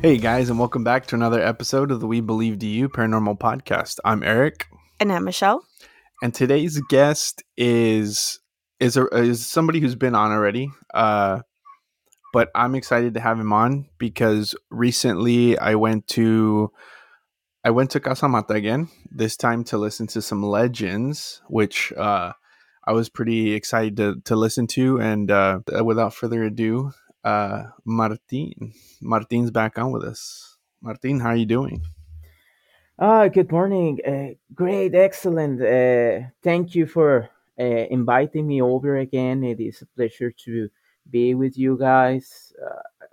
Hey guys, and welcome back to another episode of the We Believe Do You Paranormal Podcast. I'm Eric. And I'm Michelle. And today's guest is somebody who's been on already, but I'm excited to have him on because recently I went to Casamata again, this time to listen to some legends, which I was pretty excited to listen to. And without further ado, Martin's back on with us. Martin, how are you doing? Good morning. Great, excellent. Thank you for inviting me over again. It is a pleasure to be with you guys.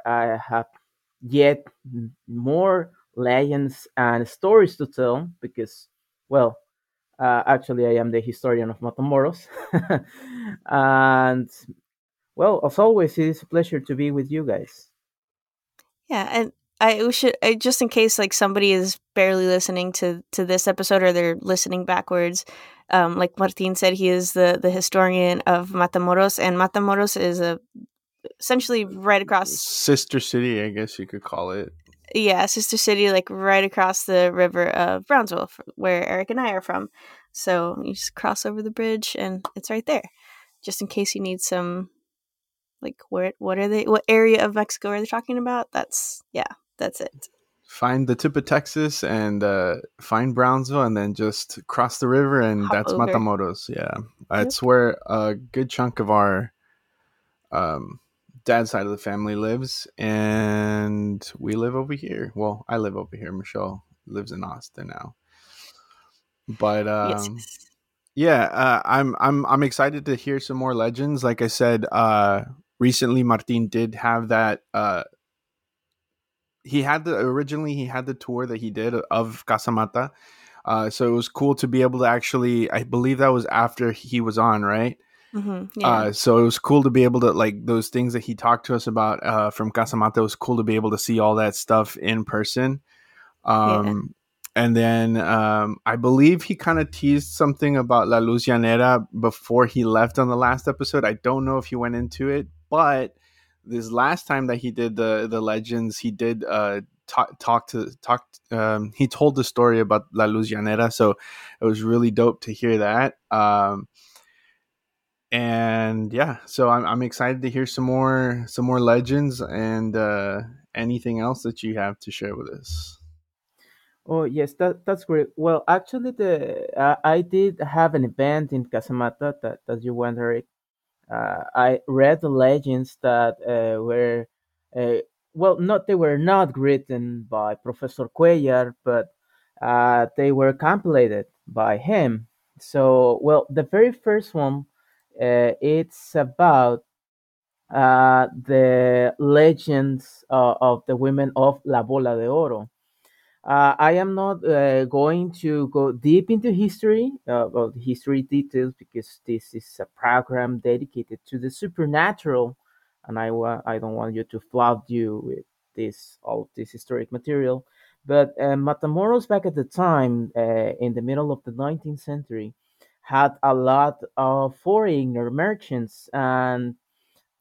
I have yet more legends and stories to tell because, well, actually, I am the historian of Matamoros. And, well, as always, it is a pleasure to be with you guys. Yeah, and we should, just in case like somebody is barely listening to this episode or they're listening backwards, like Martin said, he is the historian of Matamoros, and Matamoros is essentially right across... Sister city, I guess you could call it. Yeah, sister city, like right across the river of Brownsville, where Eric and I are from. So you just cross over the bridge and it's right there. Just in case you need some, like, what area of Mexico are they talking about? That's it. Find the tip of Texas and find Brownsville and then just cross the river and that's over. Matamoros. Yeah, that's where a good chunk of our dad's side of the family lives, and we live over here. Well, I live over here. Michelle lives in Austin now, but yes. I'm excited to hear some more legends. Like I said, recently Martin did have that. He had the tour that he did of Casamata, so it was cool to be able to actually. I believe that was after he was on, right? Mm-hmm, yeah. So it was cool to be able to, like, those things that he talked to us about from Casamata, it was cool to be able to see all that stuff in person. And then I believe he kind of teased something about La Luzianera before he left on the last episode. I don't know if he went into it, but this last time that he did the legends, he did he told the story about La Luzianera, so it was really dope to hear that. And yeah, so I'm excited to hear some more legends and anything else that you have to share with us. Oh yes, that's great. Well, actually, I did have an event in Casamata that you went, Eric. I read the legends that were, they were not written by Professor Cuellar, but they were compiled by him. So, well, the very first one. It's about the legends of the women of La Bola de Oro. I am not going to go deep into history, about history details, because this is a program dedicated to the supernatural, and I don't want you to flood you with all of this historic material. But Matamoros, back at the time, in the middle of the 19th century, had a lot of foreigner merchants, and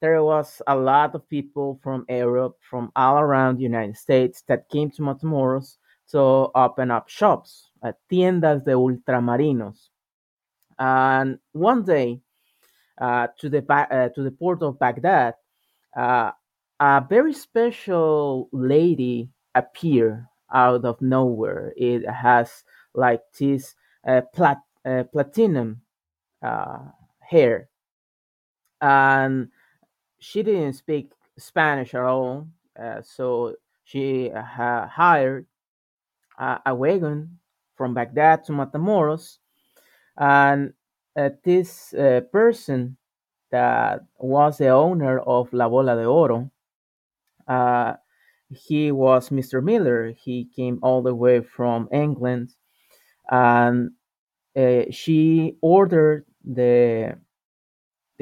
there was a lot of people from Europe, from all around the United States, that came to Matamoros to open up shops, tiendas de ultramarinos. And one day, to the port of Baghdad, a very special lady appeared out of nowhere. It has like this platinum hair, and she didn't speak Spanish at all, so she hired a wagon from Baghdad to Matamoros, and this person that was the owner of La Bola de Oro, he was Mr. Miller. He came all the way from England, and she ordered the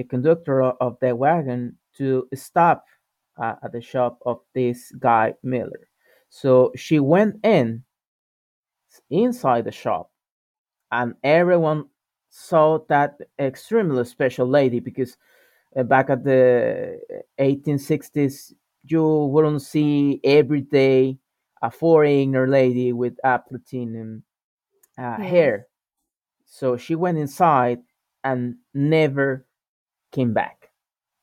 conductor of the wagon to stop at the shop of this guy Miller. So she went inside the shop, and everyone saw that extremely special lady, because back at the 1860s, you wouldn't see every day a foreigner lady with a platinum hair. So she went inside and never came back.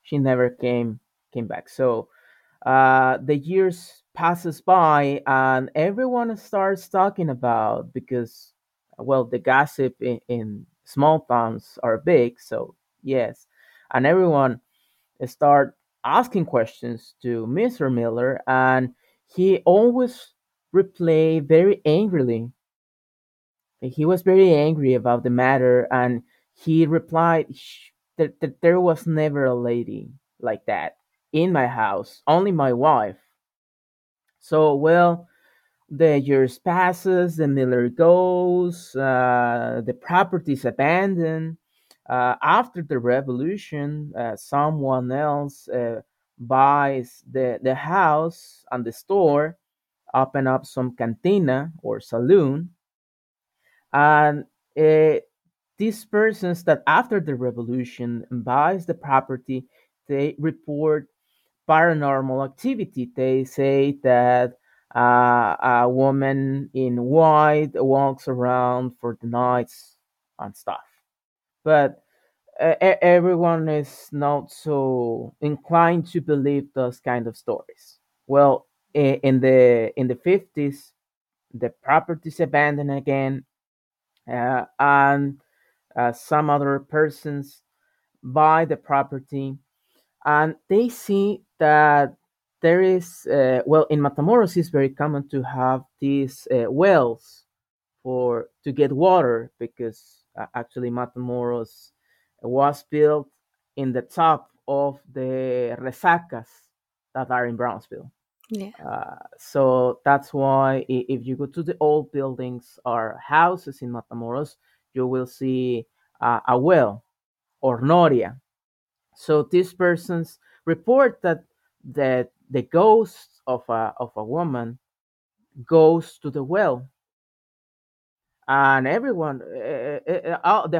She never came back. So the years passes by and everyone starts talking about, because, well, the gossip in small towns are big. So yes, and everyone start asking questions to Mr. Miller, and he always replied very angrily. He was very angry about the matter, and he replied that there was never a lady like that in my house, only my wife. So, well, the years passes, the Miller goes, the property is abandoned. After the revolution, someone else buys the house and the store, open up some cantina or saloon. And these persons that after the revolution buys the property, they report paranormal activity. They say that a woman in white walks around for the nights and stuff. But everyone is not so inclined to believe those kind of stories. Well, in the 50s, the property is abandoned again, and some other persons buy the property, and they see that there is, well, in Matamoros, it's very common to have these wells to get water, because actually Matamoros was built in the top of the resacas that are in Brownsville. Yeah. So that's why if you go to the old buildings or houses in Matamoros, you will see a well or noria. So these persons report that the ghost of a woman goes to the well. And everyone, the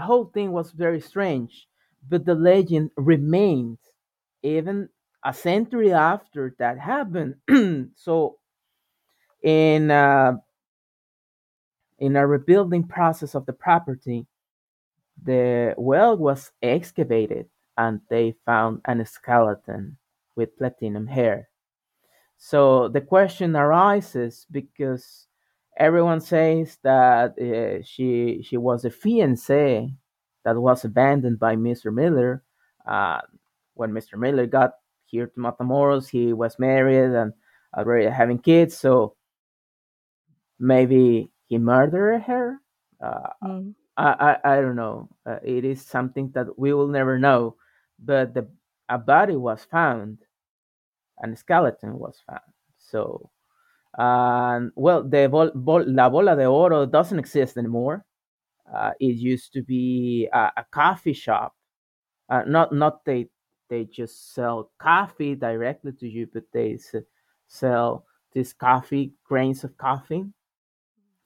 whole thing was very strange, but the legend remained even a century after that happened. So in a rebuilding process of the property, the well was excavated and they found a skeleton with platinum hair. So the question arises, because everyone says that she was a fiancée that was abandoned by Mr. Miller. When Mr. Miller got here to Matamoros, he was married and already having kids. So maybe he murdered her. I don't know. It is something that we will never know. But a body was found, and a skeleton was found. So. And well, the La Bola de Oro doesn't exist anymore. It used to be a coffee shop. Not they just sell coffee directly to you, but they sell this coffee, grains of coffee.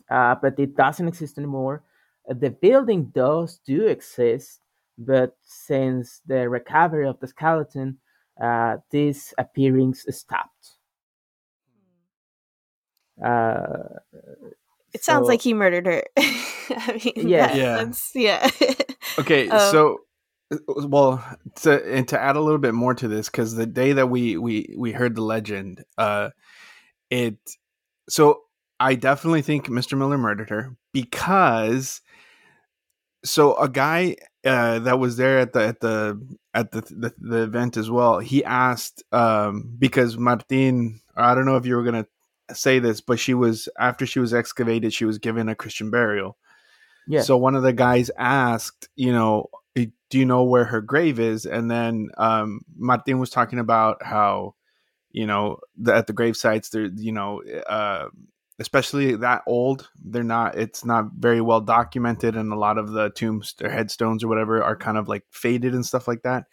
But it doesn't exist anymore. The building does do exist, but since the recovery of the skeleton, this appearance stopped. It sounds like he murdered her. I mean, yeah. Okay, so, well, to add a little bit more to this, because the day that we heard the legend, I definitely think Mr. Miller murdered her, because a guy that was there at the event as well, he asked because Martin, I don't know if you were gonna say this, but after she was excavated, she was given a Christian burial. Yeah. So one of the guys asked, do you know where her grave is? And then Martin was talking about how, at the grave sites, they're, especially that old, it's not very well documented. And a lot of the tombs, their headstones or whatever, are kind of like faded and stuff like that.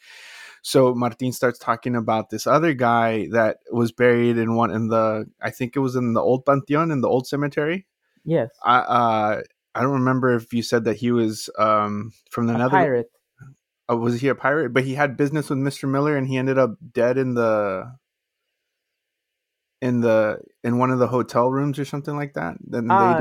So Martin starts talking about this other guy that was buried I think it was in the old Pantheon, in the old cemetery. Yes. I don't remember if you said that he was from the Netherlands. Pirate. Was he a pirate? But he had business with Mr. Miller, and he ended up dead in the in one of the hotel rooms or something like that? Then that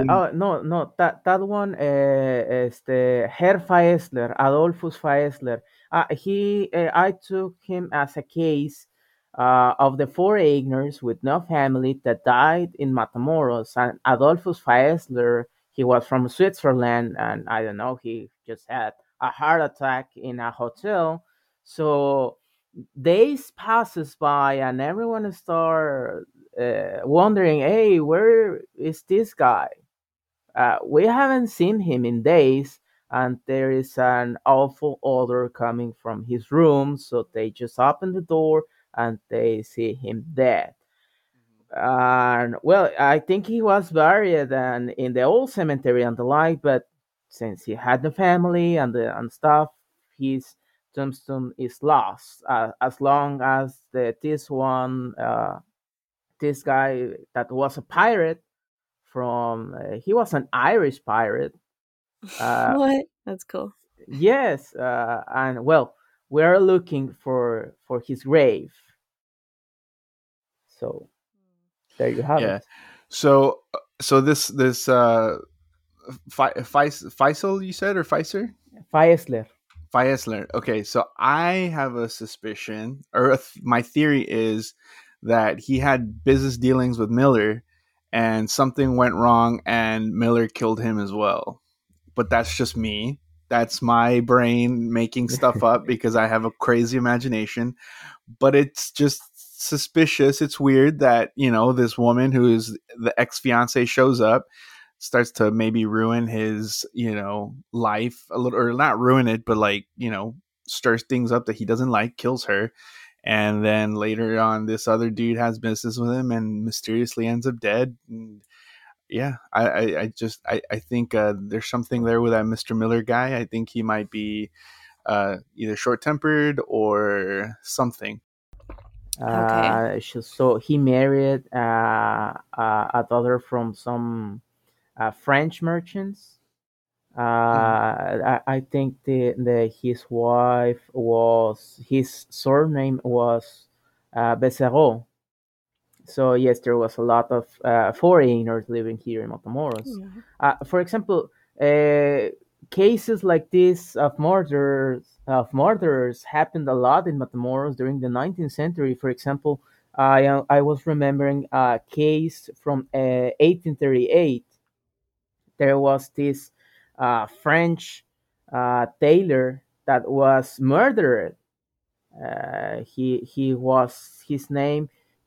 one Herr Faesler, Adolphus Faesler. I took him as a case of the four Aigners with no family that died in Matamoros. And Adolphus Faesler, he was from Switzerland, and I don't know, he just had a heart attack in a hotel. So days passes by, and everyone starts wondering, hey, where is this guy? We haven't seen him in days, and there is an awful odor coming from his room, so they just open the door, and they see him dead. And well, I think he was buried and in the old cemetery and the like, but since he had the family and stuff, his tombstone is lost as long as this guy that was a pirate from he was an Irish pirate. What? That's cool. Yes, and well, we are looking for his grave. So there you have it. So this Faisal, you said, or Faisler? Faesler. Okay, so I have a suspicion, or my theory is that he had business dealings with Miller, and something went wrong, and Miller killed him as well. But that's just me. That's my brain making stuff up because I have a crazy imagination. But it's just suspicious. It's weird that, you know, this woman who is the ex-fiance shows up, starts to maybe ruin his, you know, life a little, or not ruin it, but like, you know, stirs things up that he doesn't like, kills her. And then later on, this other dude has business with him and mysteriously ends up dead. And yeah, I think there's something there with that Mr. Miller guy. I think he might be either short-tempered or something. Okay. So he married a daughter from some French merchants. I think his wife was, his surname was Becerro. So yes, there was a lot of foreigners living here in Matamoros. Mm-hmm. For example, cases like this of murderers happened a lot in Matamoros during the 19th century. For example, I was remembering a case from 1838. There was this French tailor that was murdered. His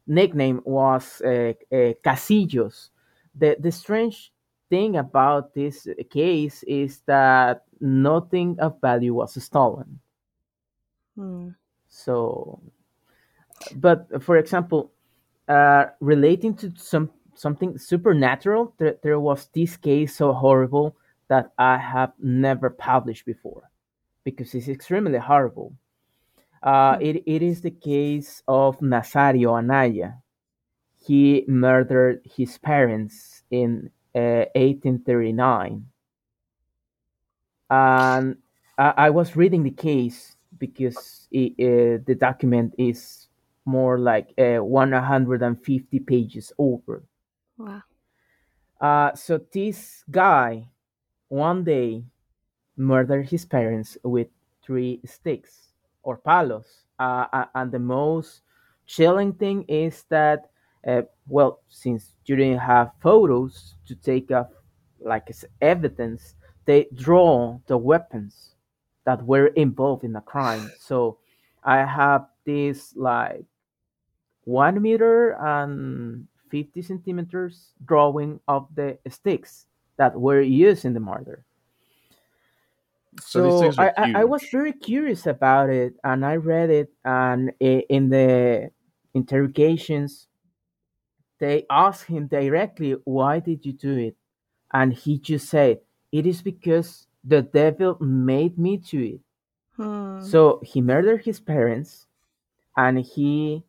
nickname was Casillos. The strange thing about this case is that nothing of value was stolen. So, but for example, relating to something supernatural, there was this case so horrible that I have never published before, because it's extremely horrible. It is the case of Nazario Anaya. He murdered his parents in 1839. And I was reading the case because the document is more like 150 pages over. Wow. So this guy one day murdered his parents with 3 sticks or palos. And the most chilling thing is that, well, since you didn't have photos to take up like evidence, they draw the weapons that were involved in the crime. So I have this like 1 meter and 50 centimeters drawing of the sticks that were used in the murder. So I was very curious about it, and I read it, and in the interrogations, they asked him directly, why did you do it? And he just said, it is because the devil made me do it. So he murdered his parents, and he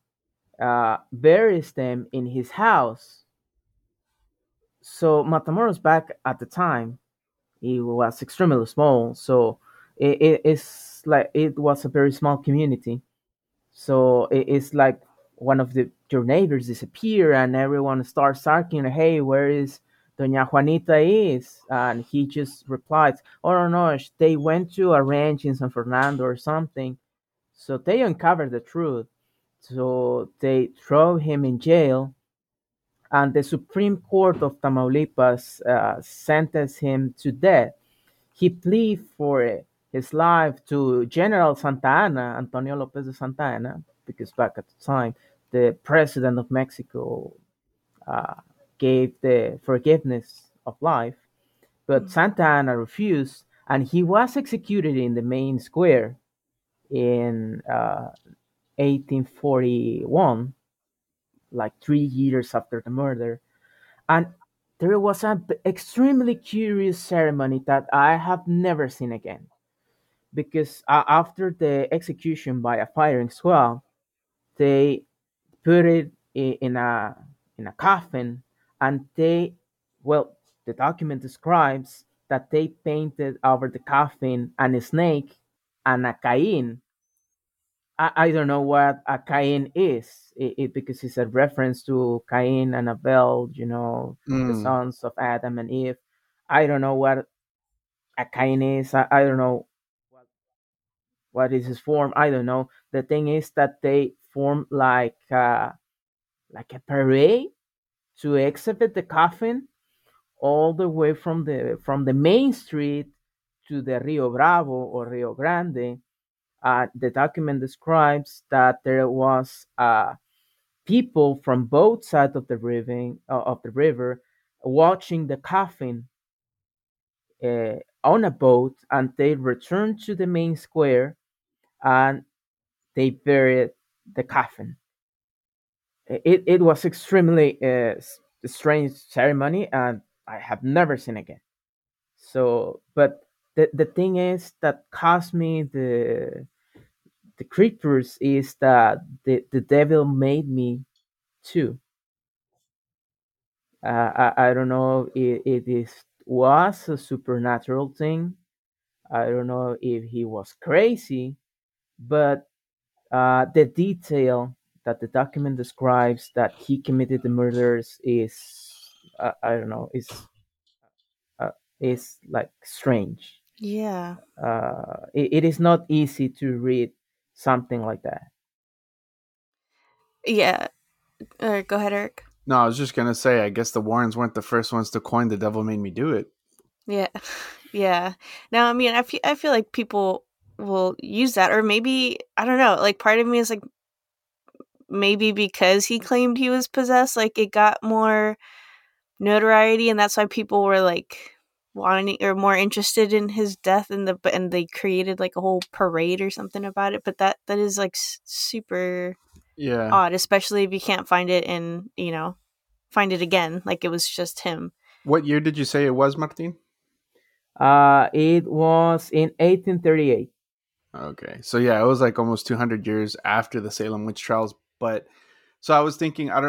buries them in his house. So Matamoros back at the time, it was extremely small. So it's like it was a very small community. So it's like one of the your neighbors disappear, and everyone starts asking, hey, where is Doña Juanita is? And he just replies, oh, no, they went to a ranch in San Fernando or something. So they uncovered the truth. So they throw him in jail, and the Supreme Court of Tamaulipas sentenced him to death. He pleaded for his life to General Santa Anna, Antonio Lopez de Santa Anna, because back at the time, the president of Mexico gave the forgiveness of life, but Santa Anna refused, and he was executed in the main square in 1841, like 3 years after the murder. And there was an extremely curious ceremony that I have never seen again, because after the execution by a firing squad, they put it in a coffin, and they, well, the document describes that they painted over the coffin a snake and a Cain. I don't know what a Cain is, because it's a reference to Cain and Abel, the sons of Adam and Eve. I don't know what a Cain is. I don't know what is his form. I don't know. The thing is that they form like a parade to exhibit the coffin all the way from the main street to the Rio Bravo or Rio Grande. The document describes that there was people from both sides of the river watching the coffin on a boat, and they returned to the main square and they buried the coffin. It was extremely strange ceremony, and I have never seen again. So, but the thing is that caused me the creepers is that the devil made me too. I don't know if it was a supernatural thing. I don't know if he was crazy, but the detail that the document describes that he committed the murders is like strange. Yeah. It is not easy to read something like that. Yeah. All right, go ahead, Eric. No, I was just going to say, I guess the Warrens weren't the first ones to coin the devil made me do it. Yeah. Yeah. Now, I mean, I feel like people will use that, or maybe, I don't know, like part of me is like, maybe because he claimed he was possessed, like it got more notoriety, and that's why people were like wanting or more interested in his death, and they created like a whole parade or something about it. But that is like super odd, especially if you can't find it and find it again. Like it was just him. What year did you say it was, Martin? It was in 1838. Okay, so yeah, it was like almost 200 years after the Salem witch trials. But so I was thinking, I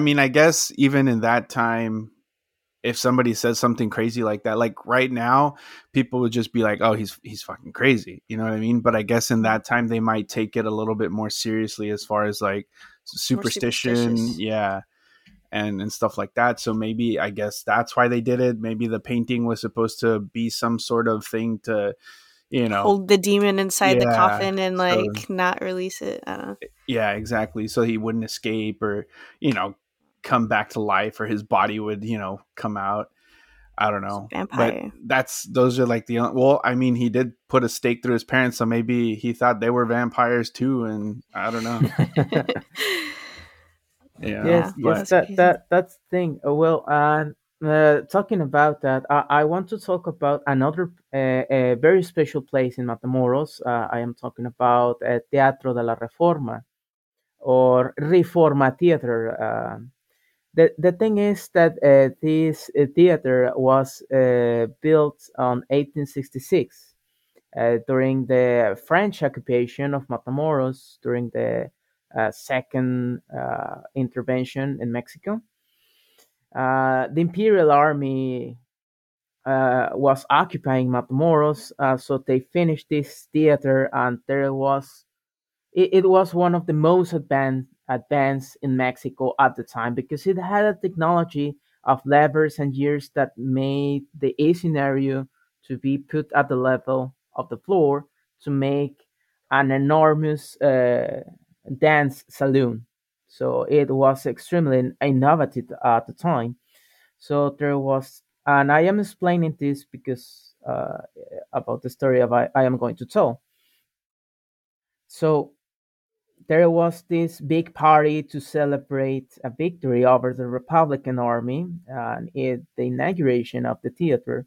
mean, I guess even in that time, if somebody says something crazy like that, like right now, people would just be like, oh, he's fucking crazy. You know what I mean? But I guess in that time, they might take it a little bit more seriously as far as like superstition. Yeah. And stuff like that. So maybe I guess that's why they did it. Maybe the painting was supposed to be some sort of thing to, hold the demon inside the coffin and like not release it. I don't know. Yeah, exactly. So he wouldn't escape or, come back to life, or his body would come out. I don't know, vampire. But those are like the well, I mean, he did put a stake through his parents, so maybe he thought they were vampires too, and I don't know. Yes, that's the thing. Well, talking about that, I want to talk about another a very special place in Matamoros. I am talking about Teatro de la Reforma, or Reforma Theater. The thing is that this theater was built on 1866 during the French occupation of Matamoros during the second intervention in Mexico. The Imperial Army was occupying Matamoros, so they finished this theater, and it was one of the most advanced advanced in Mexico at the time, because it had a technology of levers and gears that made the A scenario to be put at the level of the floor to make an enormous dance saloon. So it was extremely innovative at the time. So there was, and I am explaining this because about the story of I am going to tell. So there was this big party to celebrate a victory over the Republican Army and the inauguration of the theater.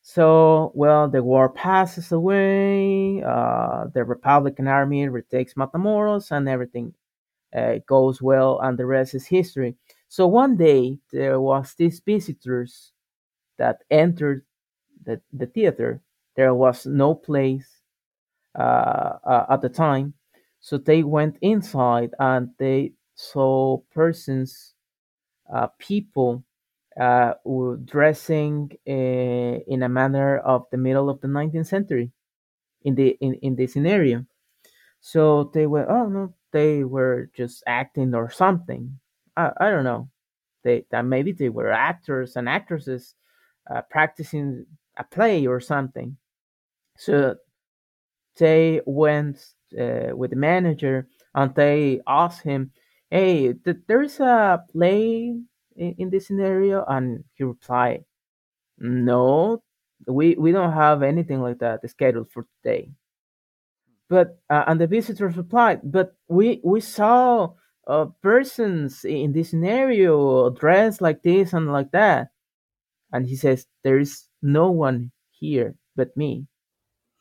So, well, the war passes away, the Republican Army retakes Matamoros, and everything goes well, and the rest is history. So one day, there was these visitors that entered the theater. There was no place at the time. So they went inside and they saw persons, people dressing in a manner of the middle of the 19th century in the scenario. So they were, oh no, they were just acting or something. I don't know. Maybe they were actors and actresses practicing a play or something. So they went with the manager and they asked him, hey, there is a play in this scenario? And he replied, no, we don't have anything like that scheduled for today. But and the visitors replied, but we saw persons in this scenario dressed like this and like that. And he says, there is no one here but me.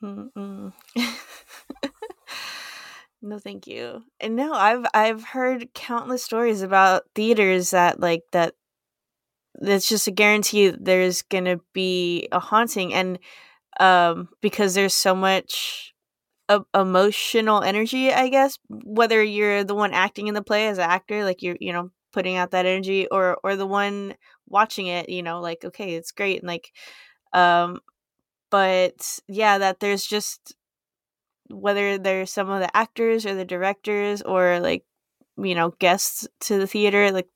No, thank you. And no, I've heard countless stories about theaters that that's just a guarantee there's gonna be a haunting, and because there's so much emotional energy, I guess, whether you're the one acting in the play as an actor, like you're, you know, putting out that energy, or the one watching it, you know, like, okay, it's great, and like, but yeah, that there's just, whether they're some of the actors or the directors or, like, you know, guests to the theater, like,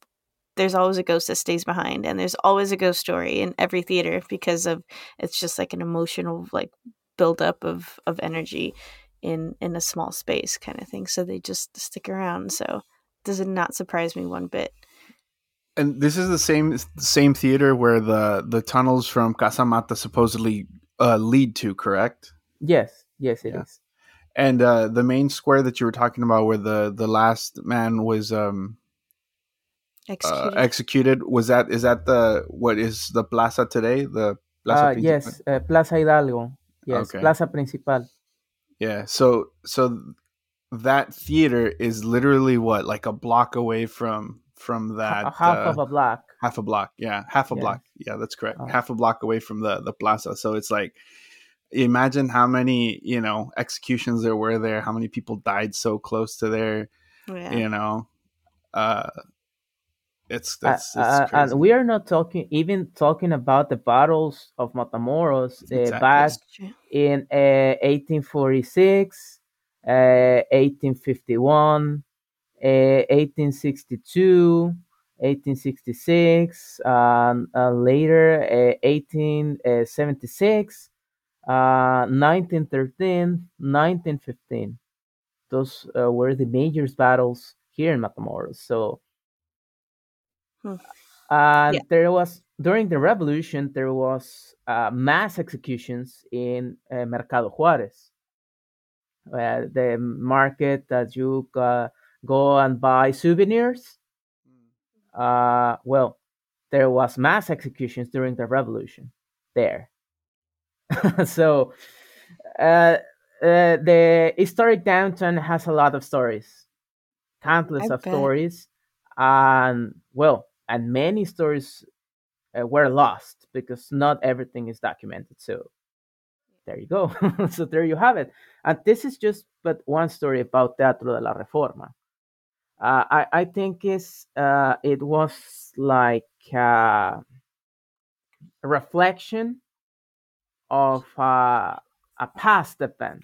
there's always a ghost that stays behind, and there's always a ghost story in every theater because of, it's just like an emotional, like, buildup of energy in a small space kind of thing. So they just stick around. So does it not surprise me one bit. And this is the same theater where the tunnels from Casamata supposedly lead to, correct? Yes, it is. And the main square that you were talking about where the last man was executed, is that what is the plaza today? The Plaza Principal? Yes, Plaza Hidalgo. Yes, okay. Plaza Principal. Yeah, so that theater is literally what, like a block away from that. Half a block. Yeah, that's correct. Oh. Half a block away from the plaza. So it's like, imagine how many, you know, executions there were there, how many people died so close to there. Yeah. You know, it's crazy. And we are not talking about the battles of Matamoros back in 1846, 1851, 1862, 1866, later 1876. 1913, 1915. Those were the major battles here in Matamoros. So, There was, during the revolution, there was mass executions in Mercado Juarez, the market that you go and buy souvenirs. Well, there was mass executions during the revolution there. So, the historic downtown has a lot of stories, countless stories, and many stories were lost because not everything is documented. So, there you go. So there you have it. And this is just but one story about Teatro de la Reforma. I think it was like a reflection of a past event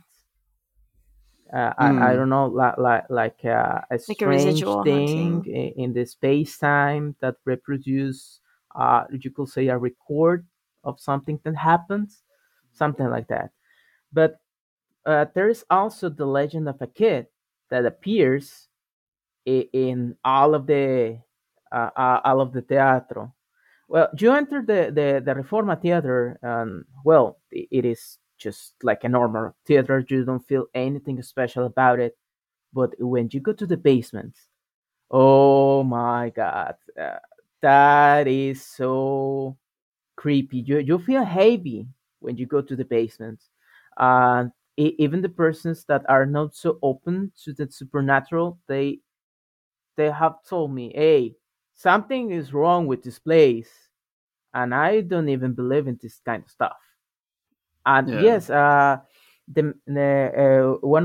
I don't know, like a strange thing in the space-time that reproduce, you could say, a record of something that happens, something like that. But there is also the legend of a kid that appears in all of the teatro. Well, you enter the Reforma Theater, and well, it is just like a normal theater. You don't feel anything special about it. But when you go to the basement, oh my God, that is so creepy. You feel heavy when you go to the basement. Even the persons that are not so open to the supernatural, they have told me, hey, something is wrong with this place. And I don't even believe in this kind of stuff. And yes, one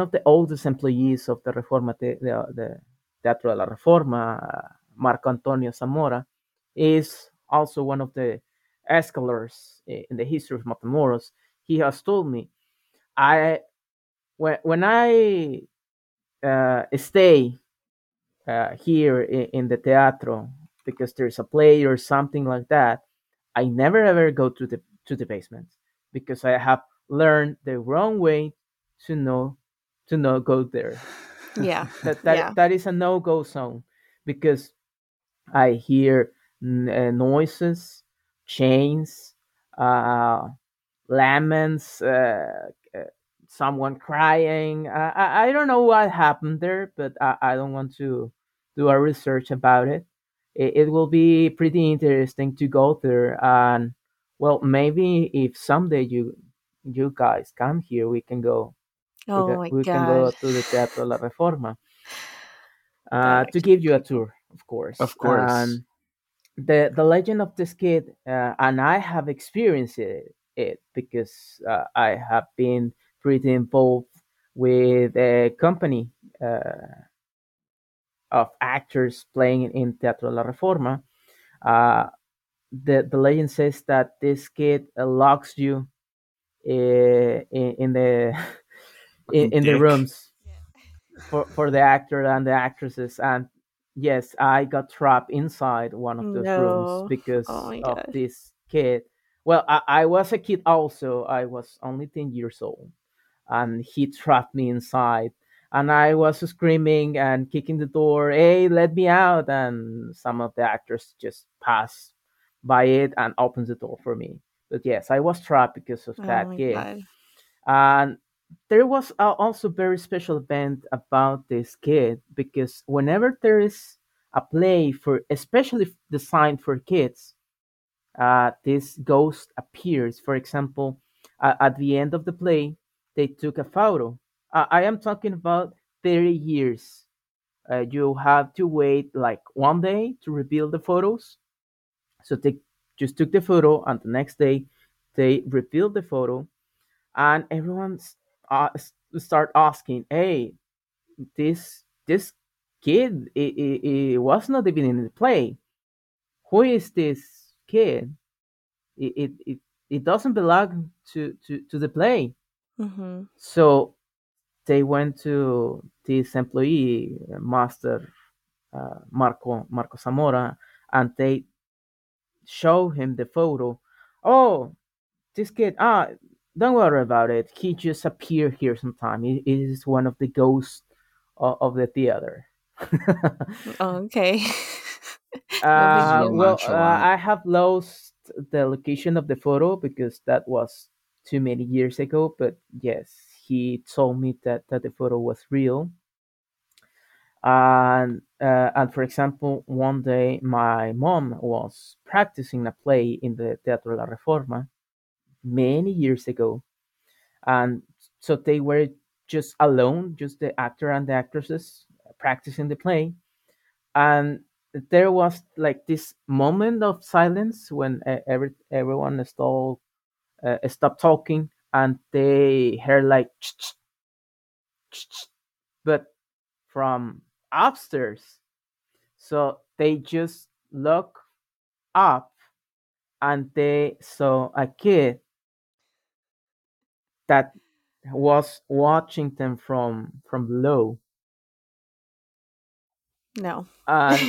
of the oldest employees of the Reforma, the Teatro de la Reforma, Marco Antonio Zamora, is also one of the scholars in the history of Matamoros. He has told me, when I stay here in the teatro because there's a play or something like that, I never ever go to the basement. Because I have learned the wrong way to not go there. Yeah, that is a no-go zone, because I hear noises, chains, laments, someone crying. I don't know what happened there, but I don't want to do a research about it. It will be pretty interesting to go there and. Well, maybe if someday you guys come here, we can go. Oh my God! We can go to the Teatro La Reforma to give you a tour, of course. Of course. The legend of this kid, and I have experienced it because I have been pretty involved with a company of actors playing in Teatro La Reforma. The legend says that this kid locks you in the rooms for the actor and the actresses. And yes, I got trapped inside one of those rooms because of this kid. Well, I was a kid also. I was only 10 years old, and he trapped me inside. And I was screaming and kicking the door, hey, let me out. And some of the actors just passed by it and opens the door for me. But yes, I was trapped because of that kid. God. And there was also very special event about this kid, because whenever there is a play especially designed for kids, this ghost appears. For example, at the end of the play, they took a photo. I am talking about 30 years. You have to wait like one day to reveal the photos. So they just took the photo, and the next day they revealed the photo, and everyone start asking, "Hey, this kid it was not even in the play. Who is this kid? It doesn't belong to the play." Mm-hmm. So they went to this employee, Master Marco Zamora, and they show him the photo. Oh, this kid, don't worry about it. He just appeared here sometime. He is one of the ghosts of the theater. Okay. I have lost the location of the photo because that was too many years ago. But yes, he told me that the photo was real. And for example, one day my mom was practicing a play in the Teatro La Reforma many years ago, and so they were just alone, just the actor and the actresses practicing the play, and there was like this moment of silence when everyone stopped talking, and they heard like but from upstairs. So they just look up and they saw a kid that was watching them from below. No. And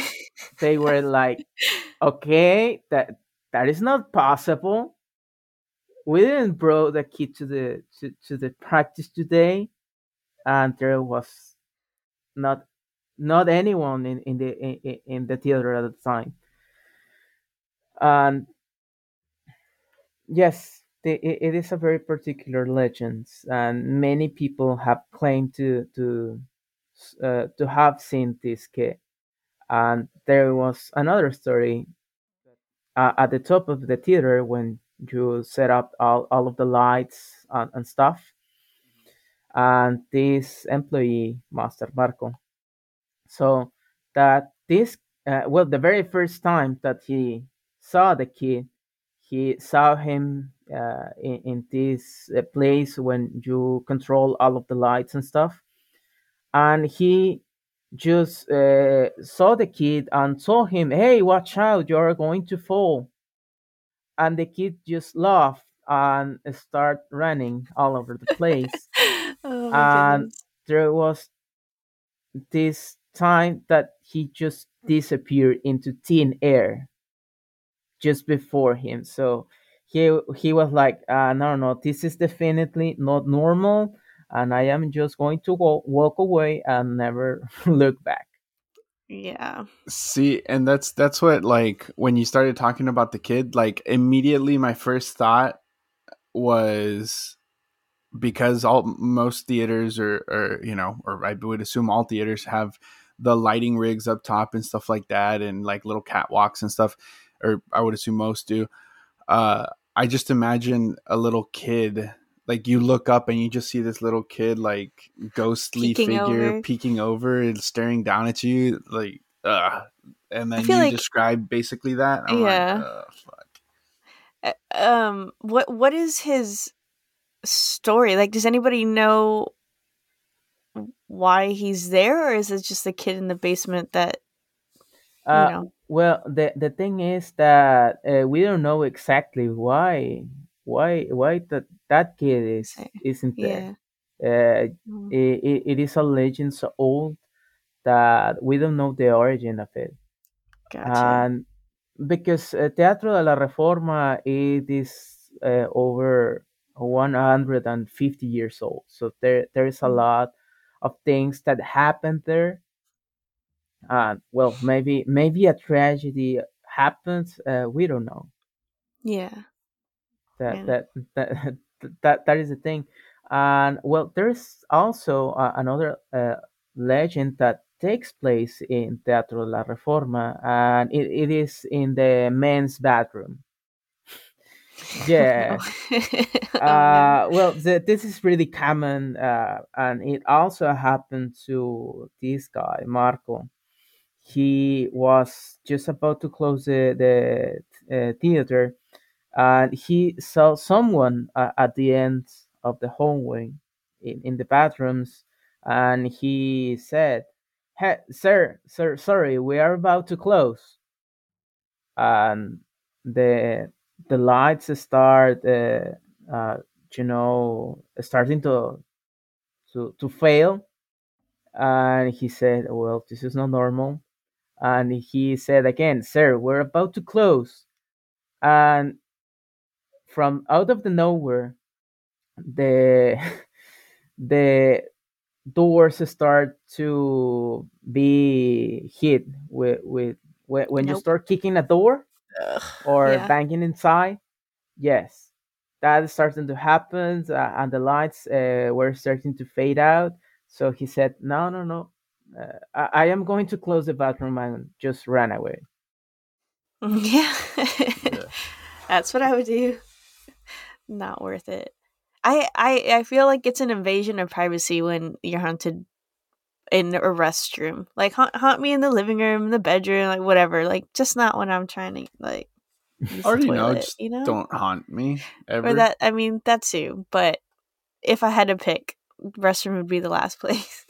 they were like, okay, that is not possible. We didn't bring the kid to the practice today, and there was not anyone in the theater at the time. And yes, it is a very particular legend, and many people have claimed to have seen this kid. And there was another story at the top of the theater when you set up all of the lights and stuff. And this employee, Master Marco, so that this, the very first time that he saw the kid, he saw him in this place when you control all of the lights and stuff. And he just saw the kid and told him, hey, watch out, you're going to fall. And the kid just laughed and started running all over the place. Oh, my goodness. There was this time that he just disappeared into thin air just before him. So he was like, no, this is definitely not normal. And I am just going to walk away and never look back. Yeah. See, and that's what, like, when you started talking about the kid, like, immediately my first thought was, because most theaters or I would assume all theaters have the lighting rigs up top and stuff like that, and like little catwalks and stuff, or I would assume most do. I just imagine a little kid. Like, you look up and you just see this little kid, like, ghostly figure peeking over and staring down at you. Like, and then you describe basically that. Fuck. What is his story? Like, does anybody know why he's there? Or is it just the kid in the basement that, Well, the thing is that we don't know exactly why that kid isn't there. It is a legend so old that we don't know the origin of it. Gotcha. And because Teatro de la Reforma, it is over 150 years old, so there is a lot of things that happened there. And well, maybe a tragedy happens. We don't know. Yeah. That is the thing. And well, there's also another legend that takes place in Teatro de la Reforma, and it is in the men's bathroom. Yeah. This is really common, and it also happened to this guy, Marco. He was just about to close the theater, and he saw someone at the end of the hallway in the bathrooms, and he said, "Hey, sir, sorry, we are about to close." And the lights start, starting to fail, and he said, "Well, this is not normal." And he said again, "Sir, we're about to close," and from out of the nowhere, the doors start to be hit when you start kicking a door or banging inside. Yes, that is starting to happen, and the lights were starting to fade out. So he said, "No, I am going to close the bathroom," and just ran away. Yeah, that's what I would do. Not worth it. I feel like it's an invasion of privacy when you're haunted in a restroom. Like, haunt me in the living room, the bedroom, like, whatever. Like, just not when I'm trying to, like, use the toilet, just don't haunt me ever. Or that, I mean, that too. But if I had to pick, restroom would be the last place.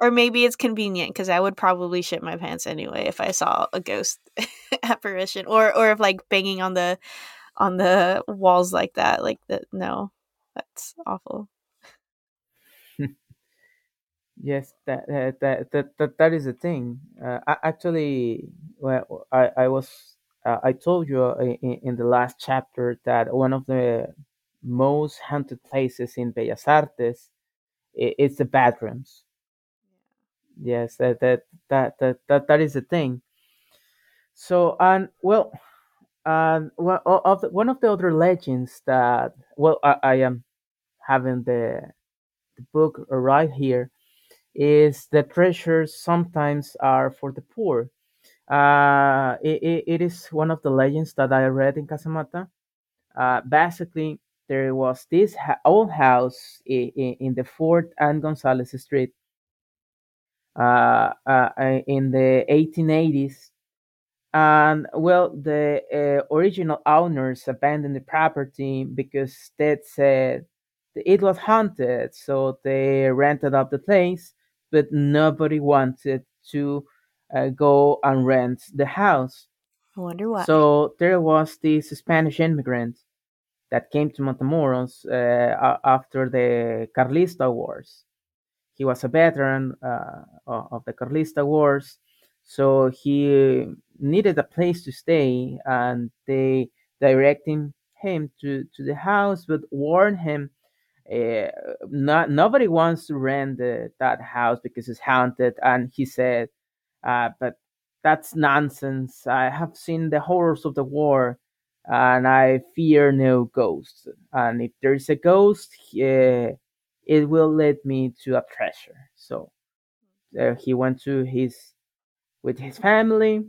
Or maybe it's convenient, because I would probably shit my pants anyway if I saw a ghost apparition. Or if, like, banging on the walls like that, that's awful. Yes, that is the thing. Actually, well, I told you in the last chapter that one of the most haunted places in Bellas Artes is the bathrooms. Yes, that is the thing. So, and well, one of the other legends that, well, I am having the book arrive here, is the treasures sometimes are for the poor. It is one of the legends that I read in Casamata. Basically, there was this old house in the Fort and Gonzales Street in the 1880s. And well, the original owners abandoned the property because they said it was haunted, so they rented out the place, but nobody wanted to go and rent the house. I wonder why. So there was this Spanish immigrant that came to Matamoros after the Carlista Wars. He was a veteran of the Carlista Wars, so he needed a place to stay, and they directed him to the house, but warned him, nobody wants to rent that house because it's haunted. And he said, but that's nonsense. I have seen the horrors of the war, and I fear no ghosts. And if there is a ghost, it will lead me to a treasure. So he went to with his family.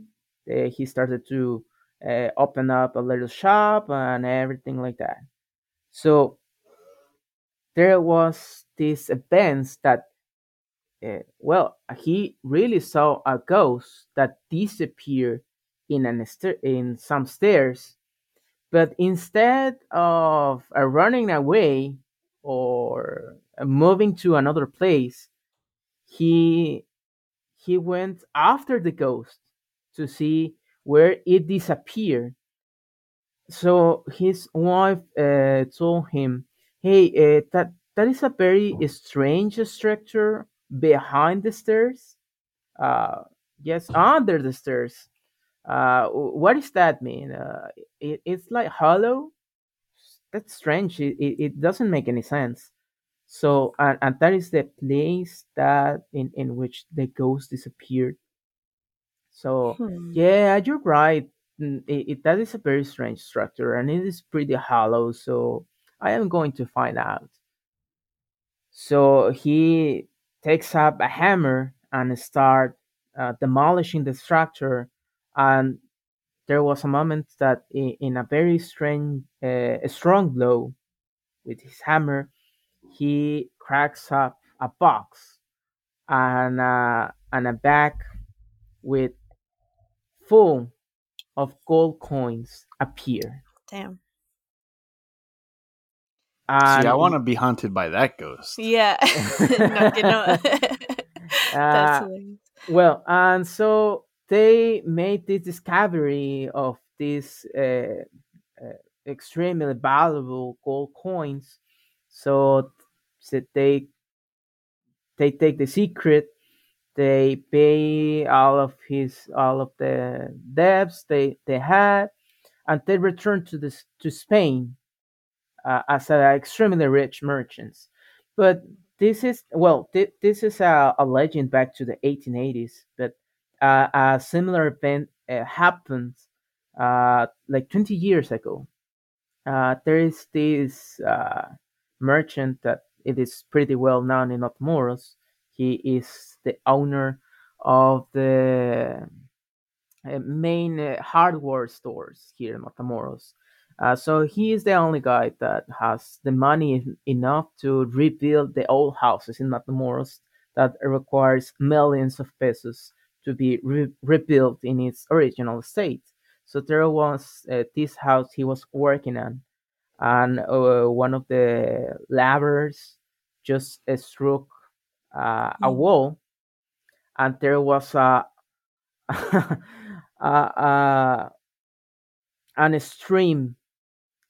He started to open up a little shop and everything like that. So there was these events that, he really saw a ghost that disappeared in some stairs, but instead of running away or moving to another place, he went after the ghost to see where it disappeared. So his wife told him, "Hey, that is a very strange structure behind the stairs. Yes, under the stairs. What does that mean? It's like hollow. That's strange. It doesn't make any sense." So, and that is the place that in which the ghost disappeared. So, yeah, you're right. That is a very strange structure, and it is pretty hollow. So I am going to find out. So he takes up a hammer and starts demolishing the structure. And there was a moment that in a very strange, strong blow with his hammer, he cracks up a box and a bag with full of gold coins appear. Damn. See, I want to be haunted by that ghost. Yeah. And so they made this discovery of these extremely valuable gold coins. So they take the secret. They pay all of the debts they had, and they return to Spain. As extremely rich merchants. But this is a legend back to the 1880s, but a similar event happened like 20 years ago. There is this merchant that it is pretty well known in Matamoros. He is the owner of the main hardware stores here in Matamoros. So he is the only guy that has the money enough to rebuild the old houses in Matamoros that requires millions of pesos to be rebuilt in its original state. So there was this house he was working on, and one of the laborers just struck a wall, and there was a stream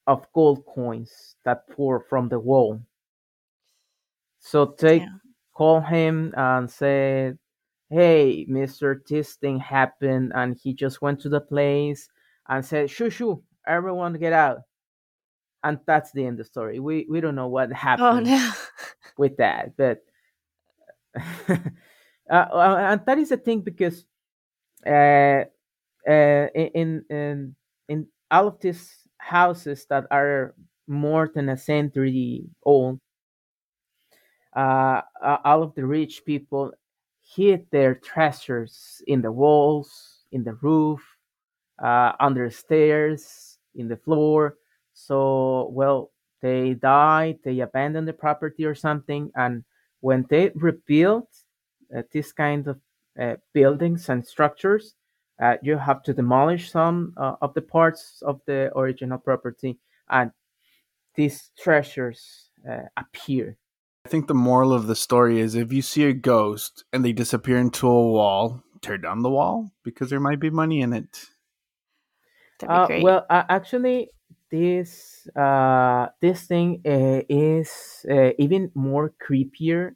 of gold coins that pour from the wall. So they called him and said, "Hey, Mr. This thing happened," and he just went to the place and said, "Shoo, everyone get out." And that's the end of the story. We don't know what happened with that, but and that is the thing, because in all of these houses that are more than a century old, all of the rich people hid their treasures in the walls, in the roof, under stairs, in the floor. So, well, they died, they abandoned the property or something, and when they rebuilt these kind of buildings and structures, you have to demolish some of the parts of the original property, and these treasures appear. I think the moral of the story is, if you see a ghost and they disappear into a wall, tear down the wall, because there might be money in it. That'd be great. Well, actually, this thing is even more creepier.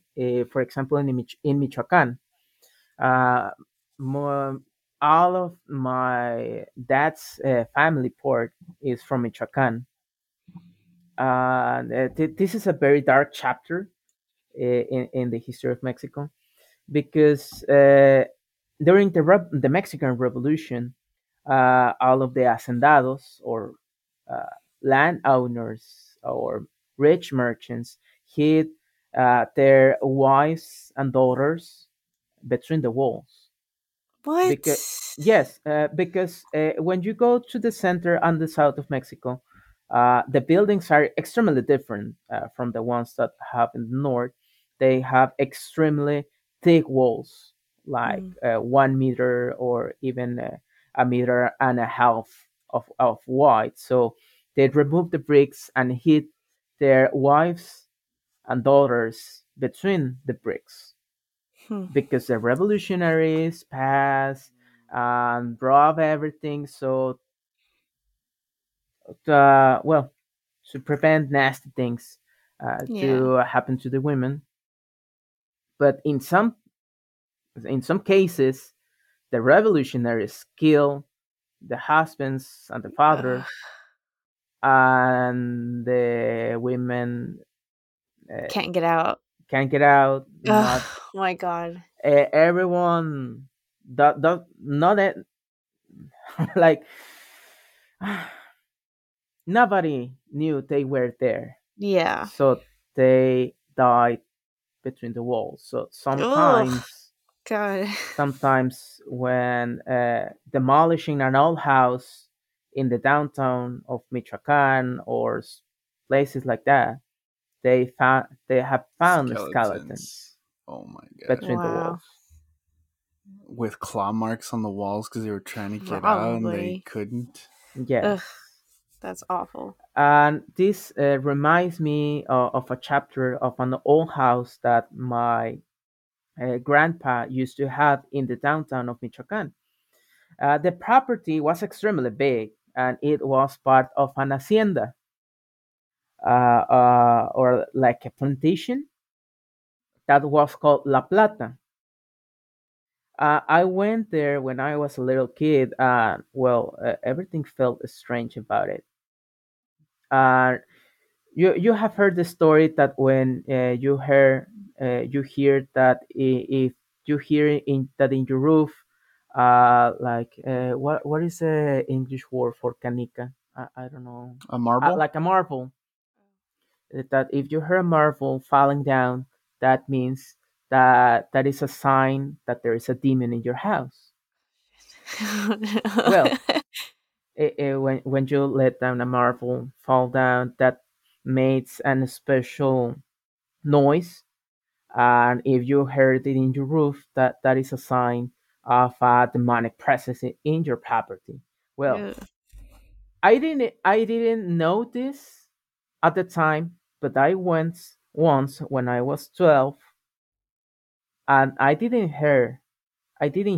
For example, in Michoacán, all of my dad's family part is from Michoacán. This is a very dark chapter in the history of Mexico, because during the Mexican Revolution, all of the hacendados, or landowners or rich merchants, hid their wives and daughters between the walls. What? Because when you go to the center and the south of Mexico, the buildings are extremely different from the ones that have in the north. They have extremely thick walls, like 1 meter or even a meter and a half of wide. So they removed the bricks and hid their wives and daughters between the bricks, because the revolutionaries passed and robbed everything. So to prevent nasty things to happen to the women. But in some cases, the revolutionaries kill the husbands and the father, and the women can't get out. Oh my God! Everyone, not that, like. Nobody knew they were there. Yeah. So they died between the walls. So sometimes when demolishing an old house in the downtown of Michoacán or places like that, they have found skeletons. Oh my God! Between the walls, with claw marks on the walls because they were trying to get out and they couldn't. Yeah. Ugh. That's awful. And this reminds me of a chapter of an old house that my grandpa used to have in the downtown of Michoacán. The property was extremely big, and it was part of an hacienda, or like a plantation, that was called La Plata. I went there when I was a little kid, and everything felt strange about it. You have heard the story that when you hear that if you hear in your roof, what is the English word for canica? I don't know. A marble? Like a marble. That if you hear a marble falling down, that means that is a sign that there is a demon in your house. Oh, no. Well, when you let down a marble fall down, that makes an special noise, and if you heard it in your roof, that is a sign of a demonic presence in your property. Well, yeah. I didn't know this at the time, but I went once when I was 12. And I didn't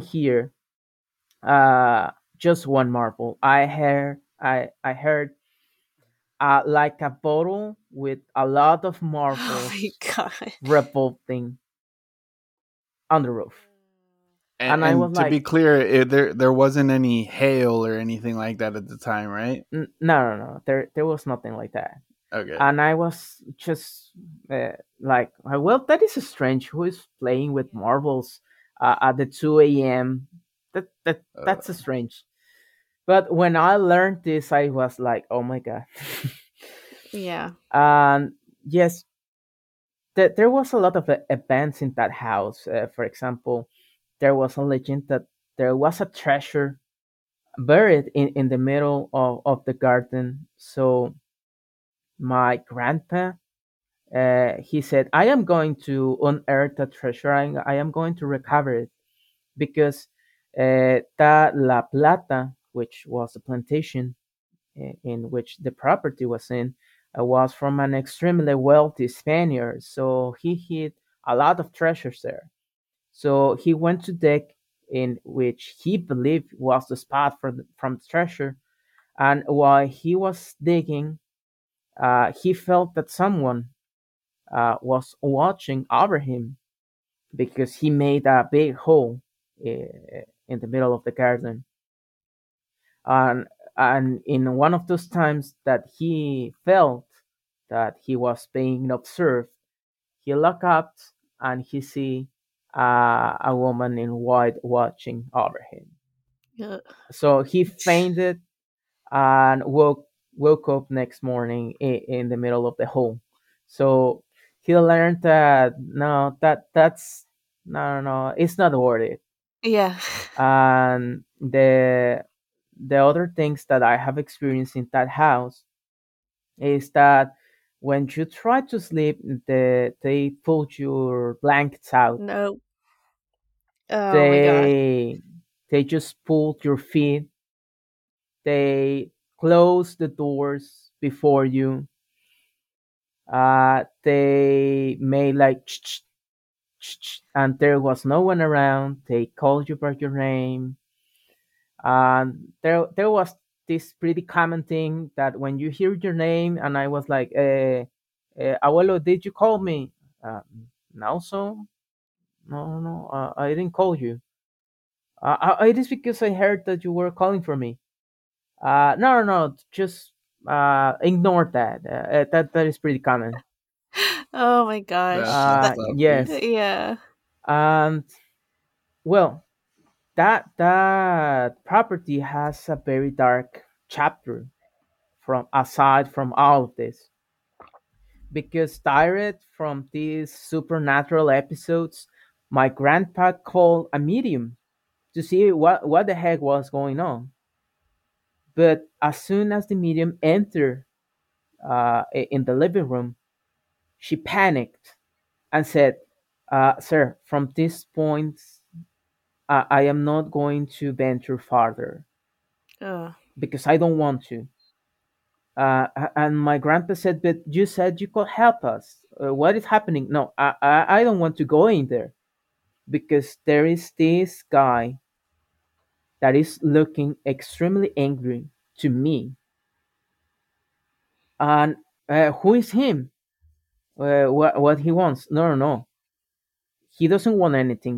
hear just one marble. I heard like a bottle with a lot of marbles revolting on the roof. And I was to like, be clear, there wasn't any hail or anything like that at the time, right? No. There was nothing like that. Okay. And I was just like, well, that is strange. Who is playing with marbles at the 2 a.m.? That's strange. But when I learned this, I was like, oh, my God. Yeah. Yes, there was a lot of events in that house. For example, there was a legend that there was a treasure buried in the middle of the garden. So my grandpa, he said, I am going to unearth a treasure. I am going to recover it because La Plata, which was the plantation in which the property was in, was from an extremely wealthy Spaniard. So he hid a lot of treasures there. So he went to deck in which he believed was the spot from the treasure. And while he was digging, he felt that someone was watching over him because he made a big hole in the middle of the garden. And in one of those times that he felt that he was being observed, he looked up and he see a woman in white watching over him. Yeah. So he fainted and woke up next morning in the middle of the hole. So he learned that no, it's not worth it. Yeah. And the other things that I have experienced in that house is that when you try to sleep, they pull your blankets out. No. Oh, my God. They just pulled your feet. They closed the doors before you. They made like, and there was no one around. They called you by your name. There was this pretty common thing that when you hear your name, and I was like, Abuelo, did you call me? No, I didn't call you. It is because I heard that you were calling for me. Just ignore that. That is pretty common. Oh my gosh. Yes. Yeah. And well, That property has a very dark chapter from aside from all of this, because direct from these supernatural episodes, my grandpa called a medium to see what the heck was going on. But as soon as the medium entered in the living room, she panicked and said, "Sir, from this point, I am not going to venture farther because I don't want to." And my grandpa said, "But you said you could help us. What is happening?" "No, I don't want to go in there because there is this guy that is looking extremely angry to me. And who is him? What he wants?" No. "He doesn't want anything.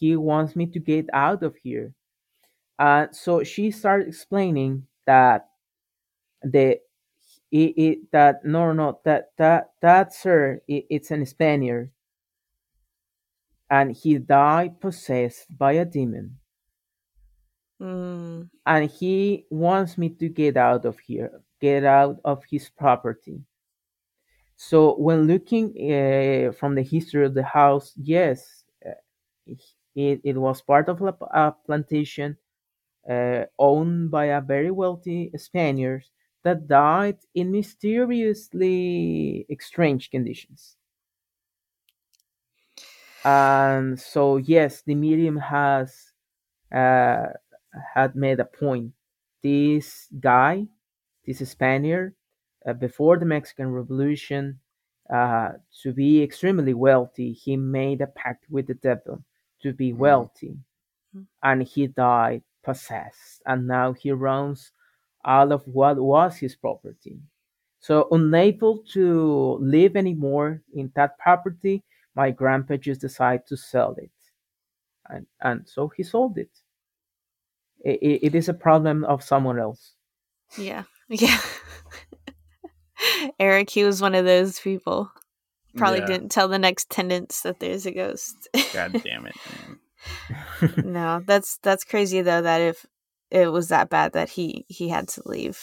He wants me to get out of here." So she started explaining that sir, it's an Spaniard, and he died possessed by a demon, and he wants me to get out of here, get out of his property. So when looking from the history of the house, yes, it was part of a plantation owned by a very wealthy Spaniard that died in mysteriously strange conditions. And so, yes, the medium has had made a point. This guy, this Spaniard, before the Mexican Revolution, to be extremely wealthy, he made a pact with the devil to be wealthy, and he died possessed, and now he runs all of what was his property. So unable to live anymore in that property, my grandpa just decided to sell it. and so he solved it. It is a problem of someone else. Yeah. Eric, he was one of those people. Probably didn't tell the next tenants that there's a ghost. God damn it, man. No, that's crazy though, that if it was that bad that he had to leave.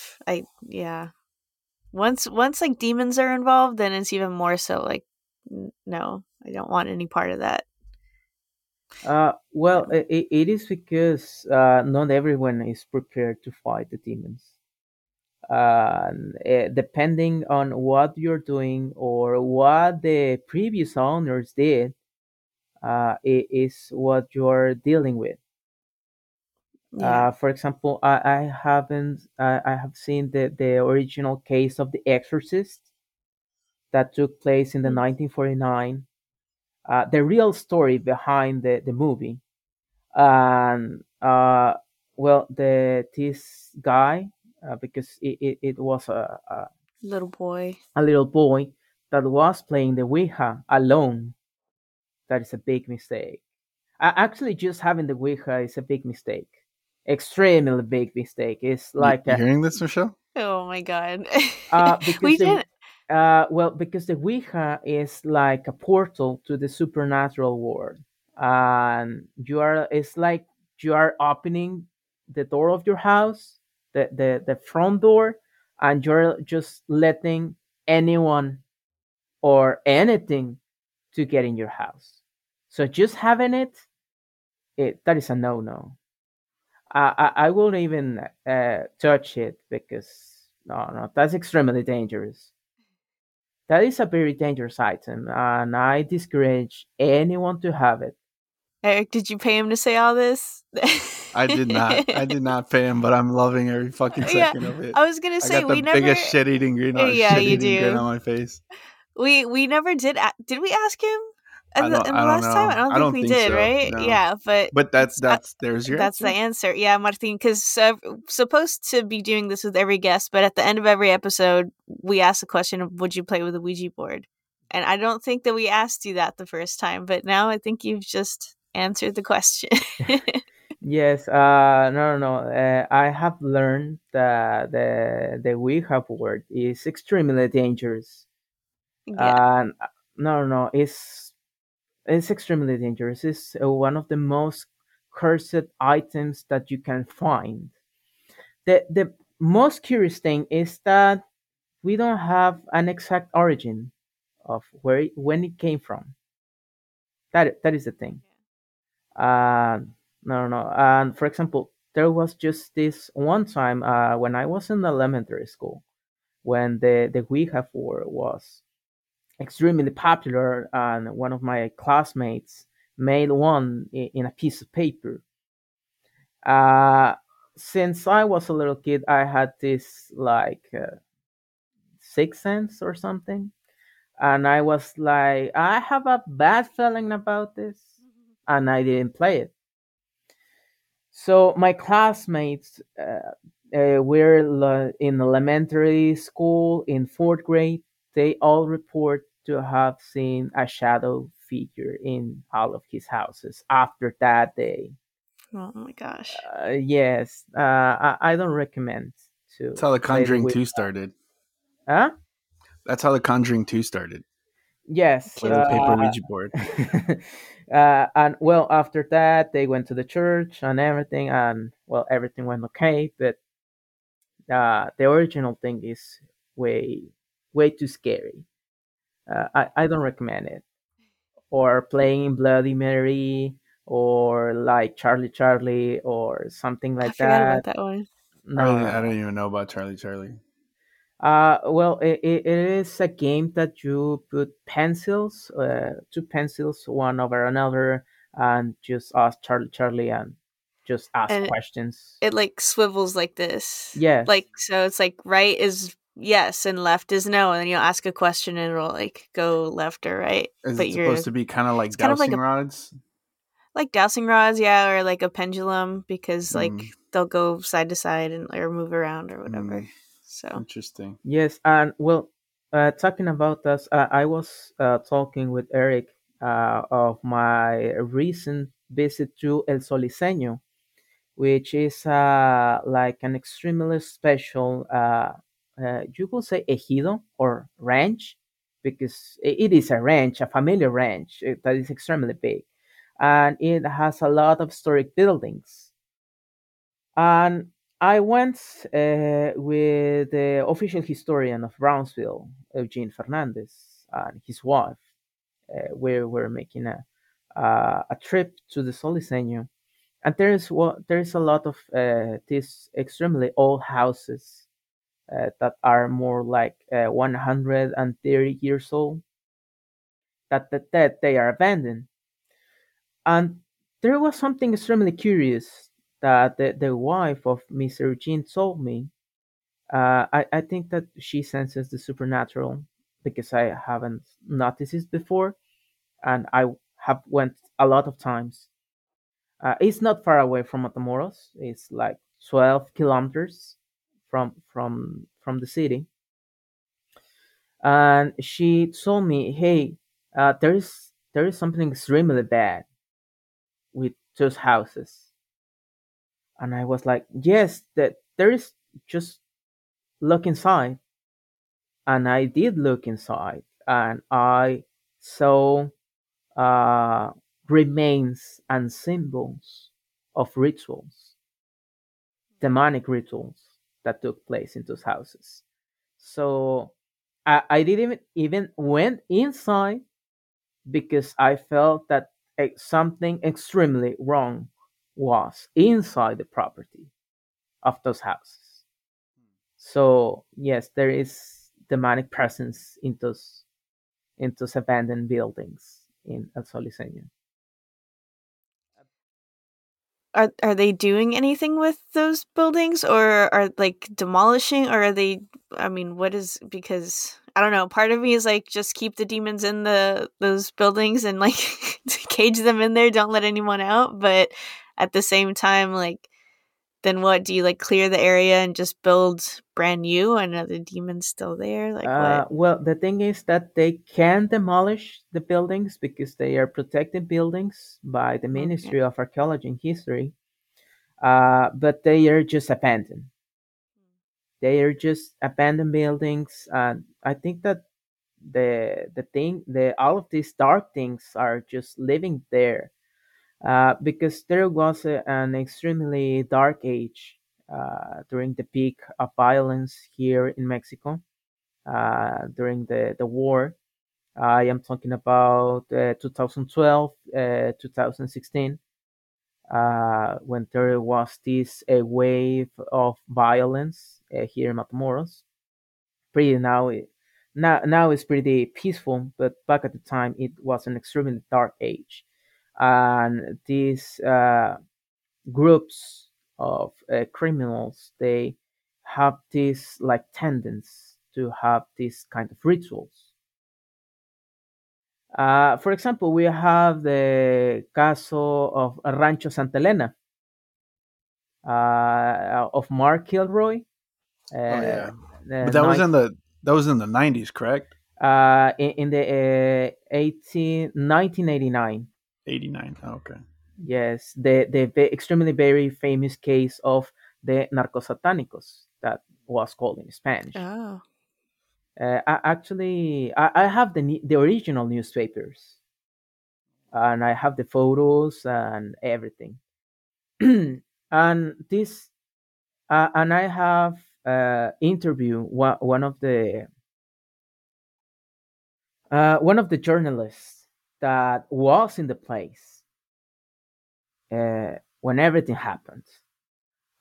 Once like demons are involved, then it's even more so like, no, I don't want any part of that. Well, it is because not everyone is prepared to fight the demons. Depending on what you're doing or what the previous owners did, it is what you're dealing with. Yeah. For example, I have seen the original case of The Exorcist that took place in the 1949. The real story behind the movie. This guy, because it was a little boy. A little boy that was playing the Ouija alone. That is a big mistake. Actually, just having the Ouija is a big mistake. Extremely big mistake. It's like... You hearing this, Michelle? Oh, my God. Because the Ouija is like a portal to the supernatural world. It's like you are opening the door of your house, the front door, and you're just letting anyone or anything to get in your house. So just having it that is a no-no. I won't even touch it because no, that's extremely dangerous. That is a very dangerous item, and I discourage anyone to have it. Eric, did you pay him to say all this? I did not pay him, but I'm loving every fucking second of it. I was going to say, biggest shit-eating grin on my face. We never did. Did we ask him? Last time? I don't think we did, right? No. Yeah, but that's there's your that's answer. The answer. Yeah, Martin, because supposed to be doing this with every guest, but at the end of every episode, we ask the question of, would you play with a Ouija board? And I don't think that we asked you that the first time, but now I think you've just answered the question. Yes, I have learned that the Ouija board is extremely dangerous. Yeah. It's extremely dangerous. It's one of the most cursed items that you can find. The most curious thing is that we don't have an exact origin of when it came from. That is the thing. And for example, there was just this one time when I was in elementary school, when the Ouija board was extremely popular, and one of my classmates made one in a piece of paper. Since I was a little kid, I had this sixth sense or something, and I was like, I have a bad feeling about this, and I didn't play it. So my classmates were in elementary school in 4th grade. They all report to have seen a shadow figure in all of his houses after that day. Oh my gosh! Yes, I don't recommend to. That's how The Conjuring 2 started. Huh? That's how The Conjuring 2 started. Yes. With a paper Ouija board. After that, they went to the church and everything, and everything went okay. But the original thing is way too scary. I don't recommend it. Or playing Bloody Mary, or like Charlie, or something like that. I forgot about that one. No, I don't even know about Charlie. It is a game that you put pencils, 2 pencils, one over another, and just ask Charlie, and just ask questions. It swivels like this. Yeah. So it's right is yes and left is no, and then you'll ask a question and it'll go left or right. Is it supposed to be kind of like dowsing rods? Like dowsing rods, yeah, or like a pendulum, because they'll go side to side and or move around or whatever. So interesting. Yes, and talking about this, I was talking with Eric of my recent visit to El Soliseño, which is like an extremely special, you could say, ejido or ranch, because it is a ranch, a family ranch that is extremely big. And it has a lot of historic buildings. And I went with the official historian of Brownsville, Eugene Fernandez, and his wife. We were making a trip to the Soliseño. And there is a lot of these extremely old houses that are more like 130 years old, that they are abandoned. And there was something extremely curious that the wife of Mr. Eugene told me. I think that she senses the supernatural, because I haven't noticed it before, and I have went a lot of times. It's not far away from Matamoros. It's like 12 kilometers from the city. And she told me, hey, there is something extremely bad with those houses. And I was like, yes, that there is, just look inside. And I did look inside, and I saw remains and symbols of rituals, demonic rituals that took place in those houses. So I didn't even went inside, because I felt that something extremely wrong was inside the property of those houses. So yes, there is demonic presence in those abandoned buildings in El Soliseño. Are they doing anything with those buildings, or are like demolishing, or are they? I mean, what is, because I don't know. Part of me is like, just keep the demons in those buildings and like cage them in there. Don't let anyone out. But at the same time, like, then what do you like? Clear the area and just build brand new, and are the demons still there? Like, what? Well, the thing is that they can demolish the buildings, because they are protected buildings by the Ministry of Archaeology and History. But they are just abandoned. They are just abandoned buildings, and I think that all of these dark things are just living there. Because there was an extremely dark age during the peak of violence here in Mexico, during the war. I am talking about 2012, 2016, when there was this a wave of violence here in Matamoros. Now it's pretty peaceful, but back at the time it was an extremely dark age. And these groups of criminals, they have this like tendency to have these kind of rituals. For example, we have the caso of Rancho Santa Elena, of Mark Kilroy. But that was in the 90s, correct? In the 1989. 89. Oh, okay. Yes, the extremely very famous case of the narcosatanicos, that was called in Spanish. Oh. I have the original newspapers, and I have the photos and everything. And this, and I have interviewed one of the journalists that was in the place when everything happened.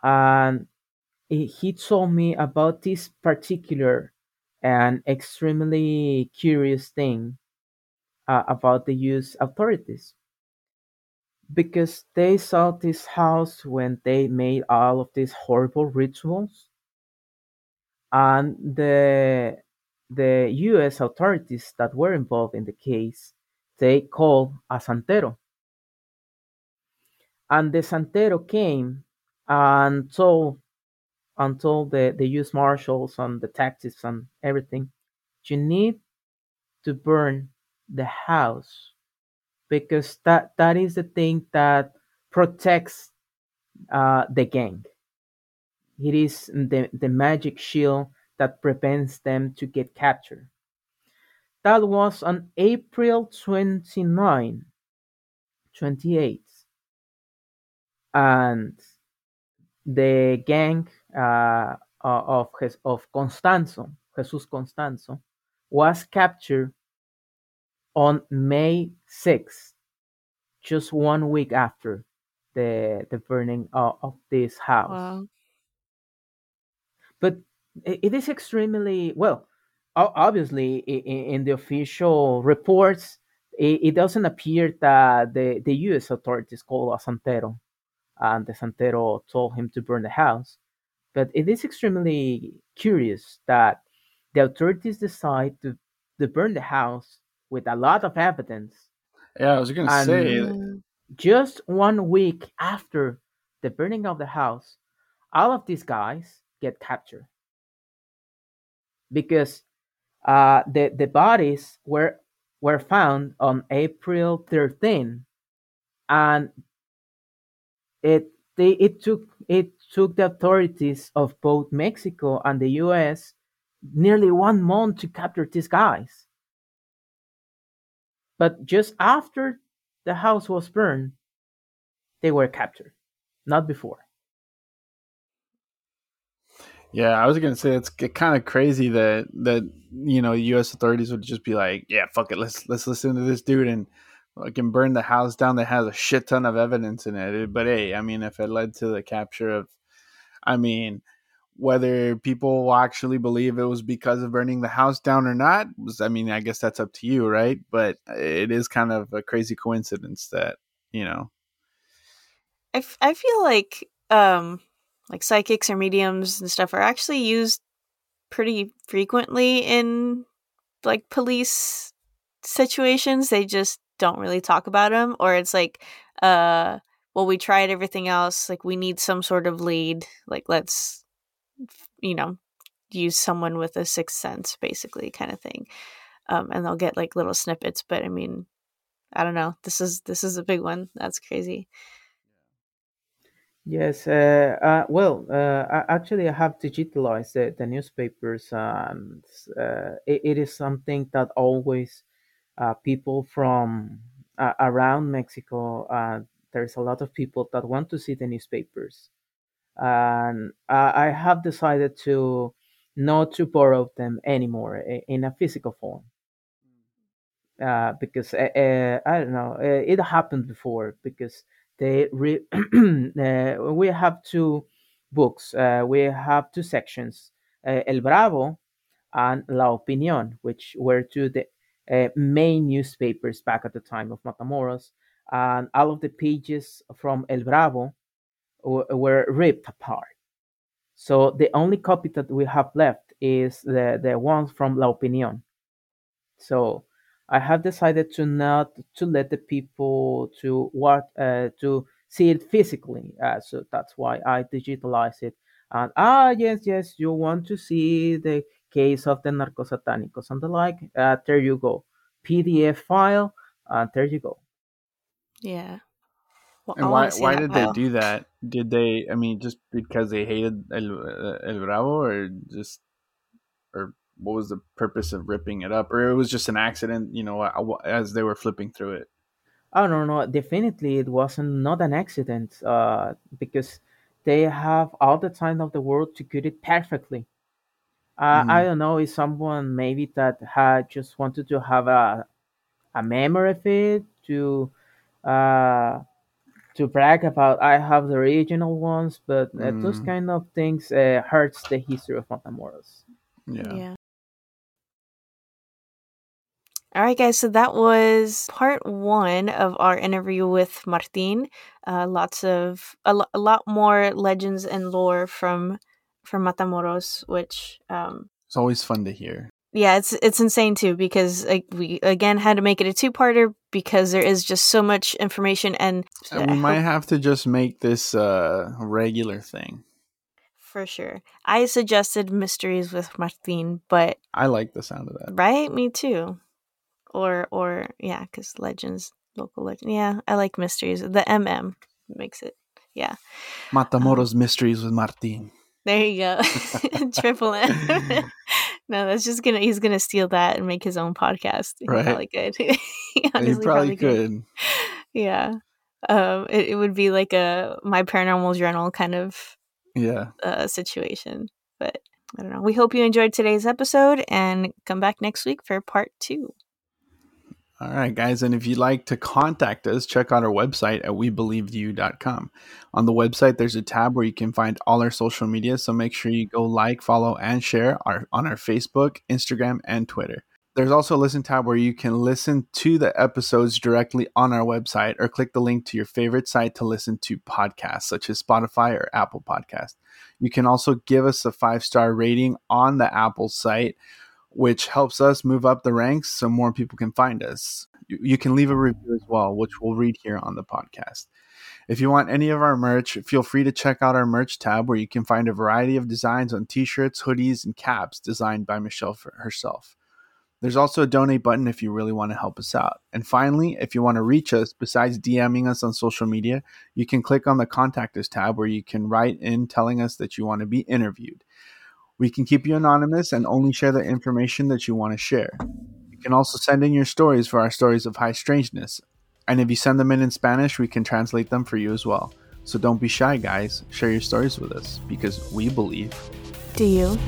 And he told me about this particular and extremely curious thing about the U.S. authorities. Because they saw this house when they made all of these horrible rituals. And the U.S. authorities that were involved in the case, they called a santero. And the santero came and told the U.S. marshals and detectives and everything, you need to burn the house because that is the thing that protects the gang. It is the magic shield that prevents them to get captured. That was on April 29, 28. And the gang of Constanzo, Jesus Constanzo, was captured on May 6, just 1 week after the burning of this house. Wow. But it is extremely, well, obviously in the official reports, it doesn't appear that the U.S. authorities called Santero, and the Santero told him to burn the house. But it is extremely curious that the authorities decide to burn the house with a lot of evidence. Yeah, I was going to say. Just 1 week after the burning of the house, all of these guys get captured. Because the bodies were found on April 13, and it took the authorities of both Mexico and the U.S. nearly 1 month to capture these guys. But just after the house was burned, they were captured, not before. Yeah, I was going to say, it's kind of crazy that you know, U.S. authorities would just be like, yeah, fuck it, let's listen to this dude and fucking burn the house down that has a shit ton of evidence in it. But hey, I mean, if it led to the capture of, I mean, whether people actually believe it was because of burning the house down or not, I guess that's up to you, right? But it is kind of a crazy coincidence that, you know. I feel like psychics or mediums and stuff are actually used pretty frequently in like police situations. They just don't really talk about them, or it's like, well, we tried everything else. Like, we need some sort of lead. Like, let's, you know, use someone with a sixth sense, basically, kind of thing. And they'll get like little snippets, but I mean, I don't know. This is a big one. That's crazy. Yes. Actually, I have digitalized the newspapers, and it is something that always people from around Mexico, there's a lot of people that want to see the newspapers. And I have decided to not to borrow them anymore in a physical form, because I don't know, it happened before, because they we have two books, we have two sections, El Bravo and La Opinion, which were two of the main newspapers back at the time of Matamoros, and all of the pages from El Bravo were ripped apart. So the only copy that we have left is the ones from La Opinion. So I have decided to not to let the people to see it physically. So that's why I digitalize it. And yes, you want to see the case of the narcosatanicos and the like. There you go, PDF file. There you go. Yeah. Well, and why did they do that? Did they? I mean, just because they hated El Bravo, or what was the purpose of ripping it up? Or it was just an accident, you know, as they were flipping through it. I don't know. Definitely, it wasn't not an accident, because they have all the time of the world to get it perfectly. I don't know if someone maybe that had just wanted to have a memory of it to brag about, I have the original ones, but those kind of things hurts the history of Matamoros. Yeah. All right, guys. So that was part one of our interview with Martin. A lot more legends and lore from Matamoros, which it's always fun to hear. Yeah, it's insane too, because we again had to make it a two-parter because there is just so much information, and we might have to just make this a regular thing. For sure. I suggested Mysteries with Martin, but I like the sound of that. Right? Me too. Or yeah, because legends local legend. Yeah, I like mysteries. The MM makes it. Yeah. Matamoros Mysteries with Martin. There you go. Triple M. No, that's just going to, he's going to steal that and make his own podcast. He right. Probably could. he probably could. Yeah. It would be like a My Paranormal Journal kind of situation. But I don't know. We hope you enjoyed today's episode and come back next week for part 2. All right, guys. And if you'd like to contact us, check out our website at webelievedyou.com. On the website, there's a tab where you can find all our social media. So make sure you go like, follow, and share on our Facebook, Instagram, and Twitter. There's also a listen tab where you can listen to the episodes directly on our website or click the link to your favorite site to listen to podcasts such as Spotify or Apple Podcasts. You can also give us a 5-star rating on the Apple site, which helps us move up the ranks so more people can find us. You can leave a review as well, which we'll read here on the podcast. If you want any of our merch, feel free to check out our merch tab where you can find a variety of designs on t-shirts, hoodies, and caps designed by Michelle herself. There's also a donate button if you really want to help us out. And finally, if you want to reach us, besides DMing us on social media, you can click on the Contact Us tab where you can write in telling us that you want to be interviewed. We can keep you anonymous and only share the information that you want to share. You can also send in your stories for our Stories of High Strangeness. And if you send them in Spanish, we can translate them for you as well. So don't be shy, guys. Share your stories with us because we believe. Do you?